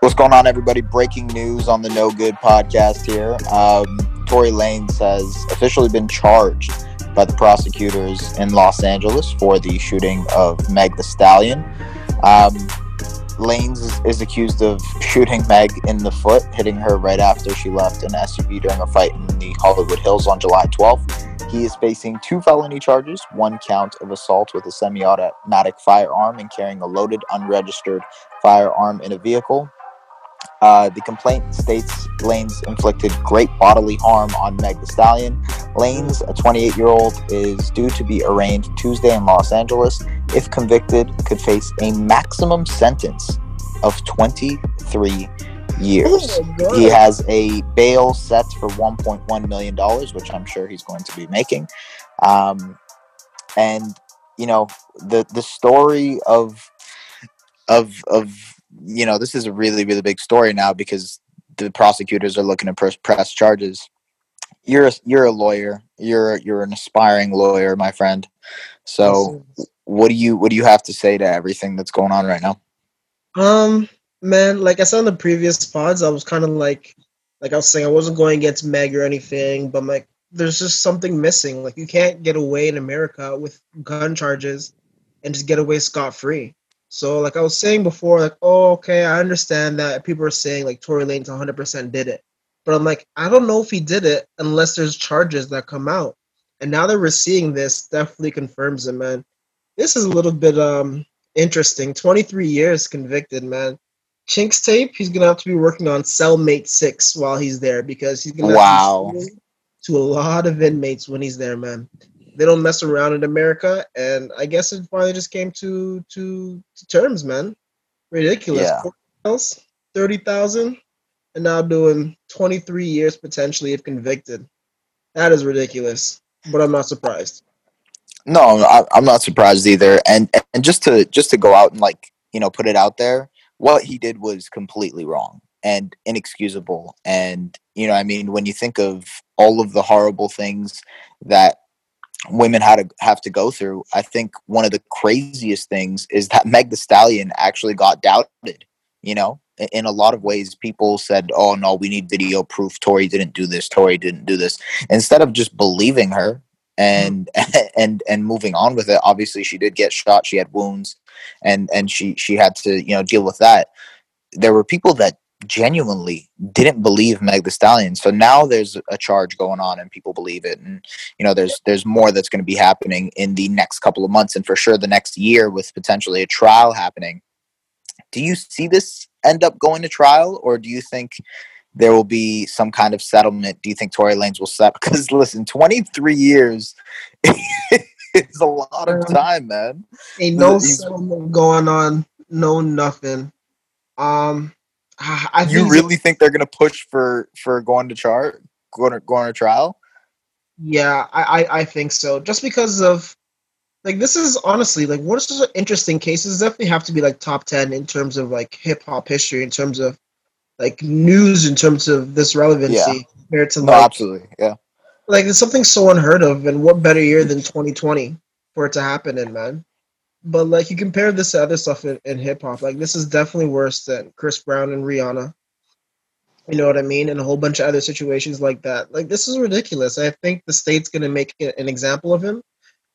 What's going on, everybody? Breaking news on the No Good Podcast here. Tory Lanez has officially been charged by the prosecutors in Los Angeles for the shooting of Meg Thee Stallion. Lanez is accused of shooting Meg in the foot, hitting her right after she left an SUV during a fight in the Hollywood Hills on July 12th. He is facing 2 felony charges, 1 count of assault with a semi-automatic firearm and carrying a loaded, unregistered firearm in a vehicle. The complaint states Lanez inflicted great bodily harm on Meg Thee Stallion. Lanez, a 28-year-old, is due to be arraigned Tuesday in Los Angeles. If convicted, could face a maximum sentence of 23 years. Oh, he has a bail set for $1.1 million, which I'm sure he's going to be making. And, you know, the story of you know, this is a really, really big story now because the prosecutors are looking to press charges. You're a lawyer. You're an aspiring lawyer, my friend. So what do you have to say to everything that's going on right now? Man, like I said on the previous pods, I was kind of like I was saying, I wasn't going against Meg or anything, but like there's just something missing. Like you can't get away in America with gun charges and just get away scot-free. So, like I was saying before, like, oh, okay, I understand that people are saying, like, Tory Lanez 100% did it. But I'm like, I don't know if he did it unless there's charges that come out. And now that we're seeing this, definitely confirms it, man. This is a little bit interesting. 23 years convicted, man. Chinks tape, he's going to have to be working on Cellmate 6 while he's there because he's going to have to a lot of inmates when he's there, man. They don't mess around in America, and I guess it finally just came to terms, man. Ridiculous. Yeah. 30,000, and now doing 23 years potentially if convicted. That is ridiculous, but I'm not surprised. No, I'm not surprised either. And just to go out and, like, you know, put it out there, what he did was completely wrong and inexcusable. And, you know, I mean, when you think of all of the horrible things that women have to go through, I think one of the craziest things is that Meg Thee Stallion actually got doubted. You know, in a lot of ways, people said, oh, no, we need video proof. Tory didn't do this. Instead of just believing her and moving on with it. Obviously, she did get shot. She had wounds and she had to, you know, deal with that. There were people that genuinely didn't believe Meg Thee Stallion. So now there's a charge going on and people believe it. And, you know, there's more that's going to be happening in the next couple of months and for sure the next year with potentially a trial happening. Do you see this end up going to trial, or do you think there will be some kind of settlement? Do you think Tory Lanez will settle? Because, listen, 23 years is a lot of time, man. Ain't no settlement going on. No nothing. You really think they're gonna push for going to trial? Yeah, I think so. Just because of, like, this is honestly, like, what is an interesting case. This definitely have to be like top 10 in terms of like hip hop history, in terms of like news, in terms of this relevancy compared to absolutely, yeah. Like, it's something so unheard of, and what better year than 2020 for it to happen in, man. But, like, you compare this to other stuff in hip-hop. Like, this is definitely worse than Chris Brown and Rihanna. You know what I mean? And a whole bunch of other situations like that. Like, this is ridiculous. I think the state's going to make an example of him.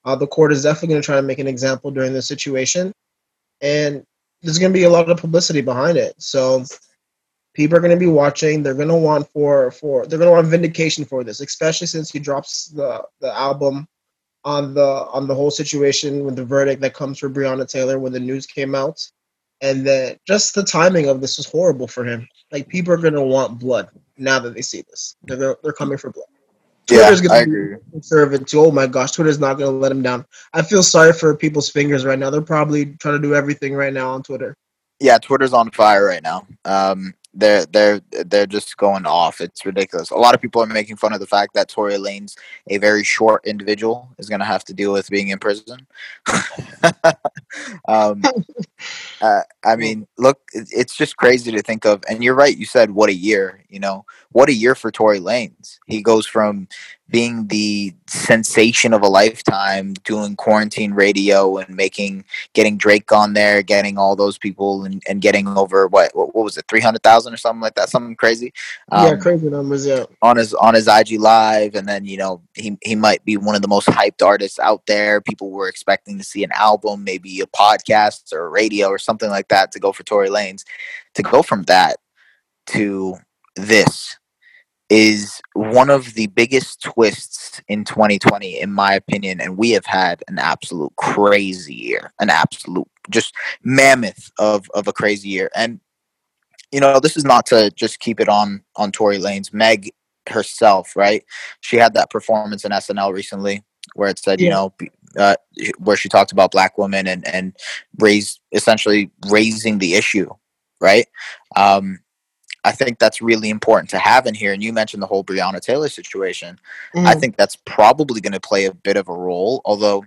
The court is definitely going to try to make an example during this situation. And there's going to be a lot of publicity behind it. So people are going to be watching. They're going to want they're going to want vindication for this, especially since he drops the album on the whole situation with the verdict that comes for Breonna Taylor when the news came out. And that just the timing of this was horrible for him. Like, people are going to want blood now that they see this. They're coming for blood. Twitter's going to be conservative too. Oh my gosh, Twitter's not going to let him down. I feel sorry for people's fingers right now. They're probably trying to do everything right now on Twitter. Yeah, Twitter's on fire right now. They're just going off. It's ridiculous. A lot of people are making fun of the fact that Tory Lanez, a very short individual, is going to have to deal with being in prison. I mean, look, it's just crazy to think of. And you're right. You said, what a year, you know, what a year for Tory Lanez. He goes from being the sensation of a lifetime, doing quarantine radio and getting Drake on there, getting all those people and getting over what was it, 300,000 or something like that, something crazy. Yeah, crazy numbers. Yeah, on his IG live, and then, you know, he might be one of the most hyped artists out there. People were expecting to see an album, maybe a podcast or a radio or something like that to go for Tory Lanez. To go from that to this is one of the biggest twists in 2020, in my opinion, and we have had an absolute crazy year, an absolute just mammoth of a crazy year. And, you know, this is not to just keep it on Tory Lanez. Meg herself, right? She had that performance in SNL recently where it said, yeah, you know, where she talked about Black women and essentially raising the issue, right? I think that's really important to have in here. And you mentioned the whole Breonna Taylor situation. Mm. I think that's probably going to play a bit of a role, although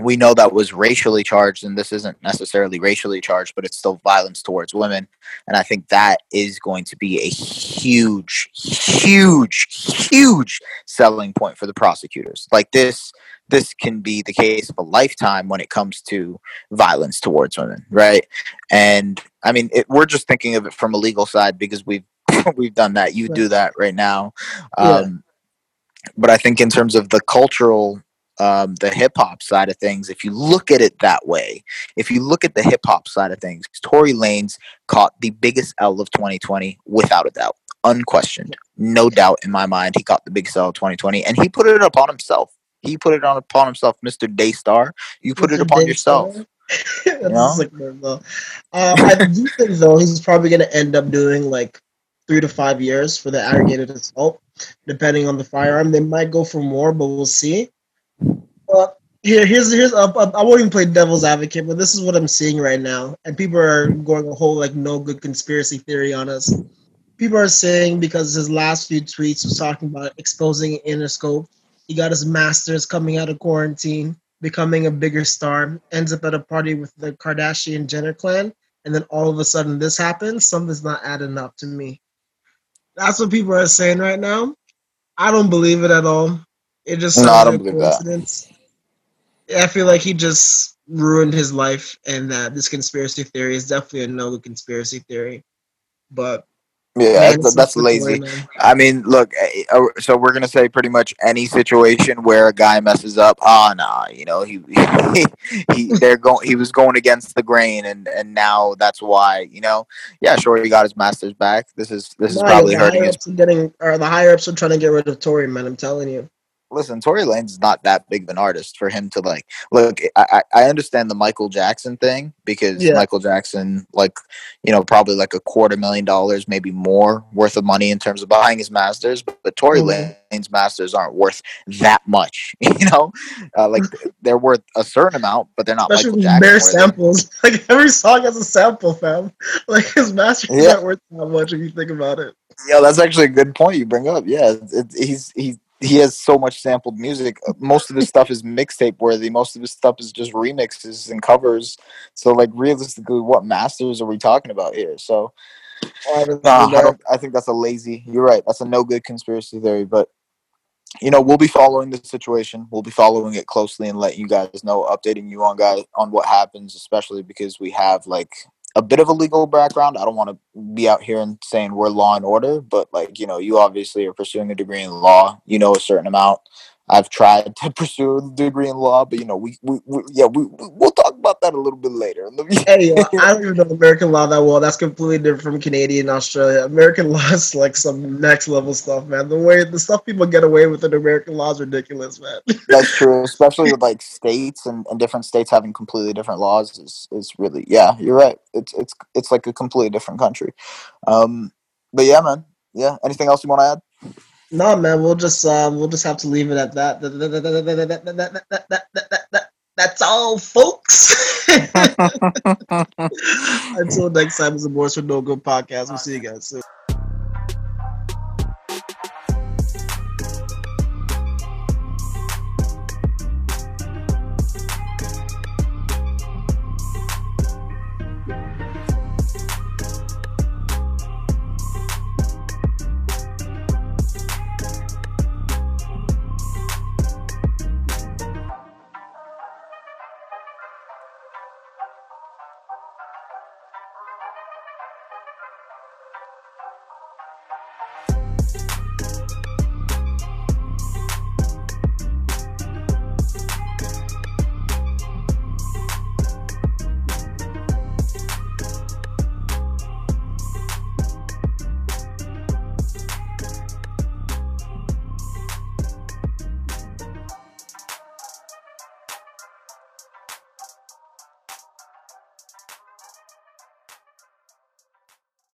we know that was racially charged, and this isn't necessarily racially charged, but it's still violence towards women. And I think that is going to be a huge, huge, huge selling point for the prosecutors. Like this can be the case of a lifetime when it comes to violence towards women, right? And I mean, we're just thinking of it from a legal side because we've done that. You do that right now. But I think in terms of the cultural, the hip hop side of things, if you look at it that way, if you look at the hip hop side of things, Tory Lanez caught the biggest L of 2020 without a doubt, unquestioned, no doubt in my mind. He caught the biggest L of 2020, and he put it upon himself. He put it on upon himself, Mr. Daystar. You put it upon yourself. You know? I do think though he's probably going to end up doing like 3 to 5 years for the aggravated assault, depending on the firearm. They might go for more, but we'll see. But I won't even play devil's advocate, but this is what I'm seeing right now, and people are going a whole like no good conspiracy theory on us. People are saying because his last few tweets was talking about exposing Interscope. He got his master's coming out of quarantine, becoming a bigger star, ends up at a party with the Kardashian-Jenner clan, and then all of a sudden this happens. Something's not adding up to me. That's what people are saying right now. I don't believe it at all. It just sounds like a coincidence. I feel like he just ruined his life, and that this conspiracy theory is definitely a no-good conspiracy theory. But yeah, man, that's lazy. I mean, look, so we're going to say pretty much any situation where a guy messes up, you know, he was going against the grain, and now that's why, you know. Yeah, sure, he got his master's back. This is probably hurting his... the higher-ups are trying to get rid of Tory, man, I'm telling you. Listen, Tory Lanez is not that big of an artist for him to like. Look, I understand the Michael Jackson thing because Michael Jackson, like, you know, probably like $250,000, maybe more worth of money in terms of buying his masters. But Tory Lanez's masters aren't worth that much, you know. Like they're worth a certain amount, but they're not. Especially Michael Jackson. Bare samples. Like every song has a sample, fam. Like his masters aren't worth that much if you think about it. Yeah, that's actually a good point you bring up. Yeah, he has so much sampled music. Most of his stuff is mixtape worthy. Most of his stuff is just remixes and covers. So, like, realistically, what masters are we talking about here? So, I think that's a lazy. You're right. That's a no good conspiracy theory. But, you know, we'll be following the situation. We'll be following it closely and letting you guys know, updating you on what happens, especially because we have, like, a bit of a legal background. I don't want to be out here and saying we're law and order, but like, you know, you obviously are pursuing a degree in law, you know, a certain amount. I've tried to pursue a degree in law, but you know, we'll talk about that a little bit later. I don't even know American law that well. That's completely different from Canadian, Australia. American law is like some next level stuff, man. The stuff people get away with in American law is ridiculous, man. That's true, especially with like states and different states having completely different laws. Is really, yeah, you're right. It's like a completely different country. But yeah, man. Yeah. Anything else you want to add? No, man, we'll just have to leave it at that. That's all, folks. Until next time, it's the Boys for No Good Podcast. We'll see you guys soon.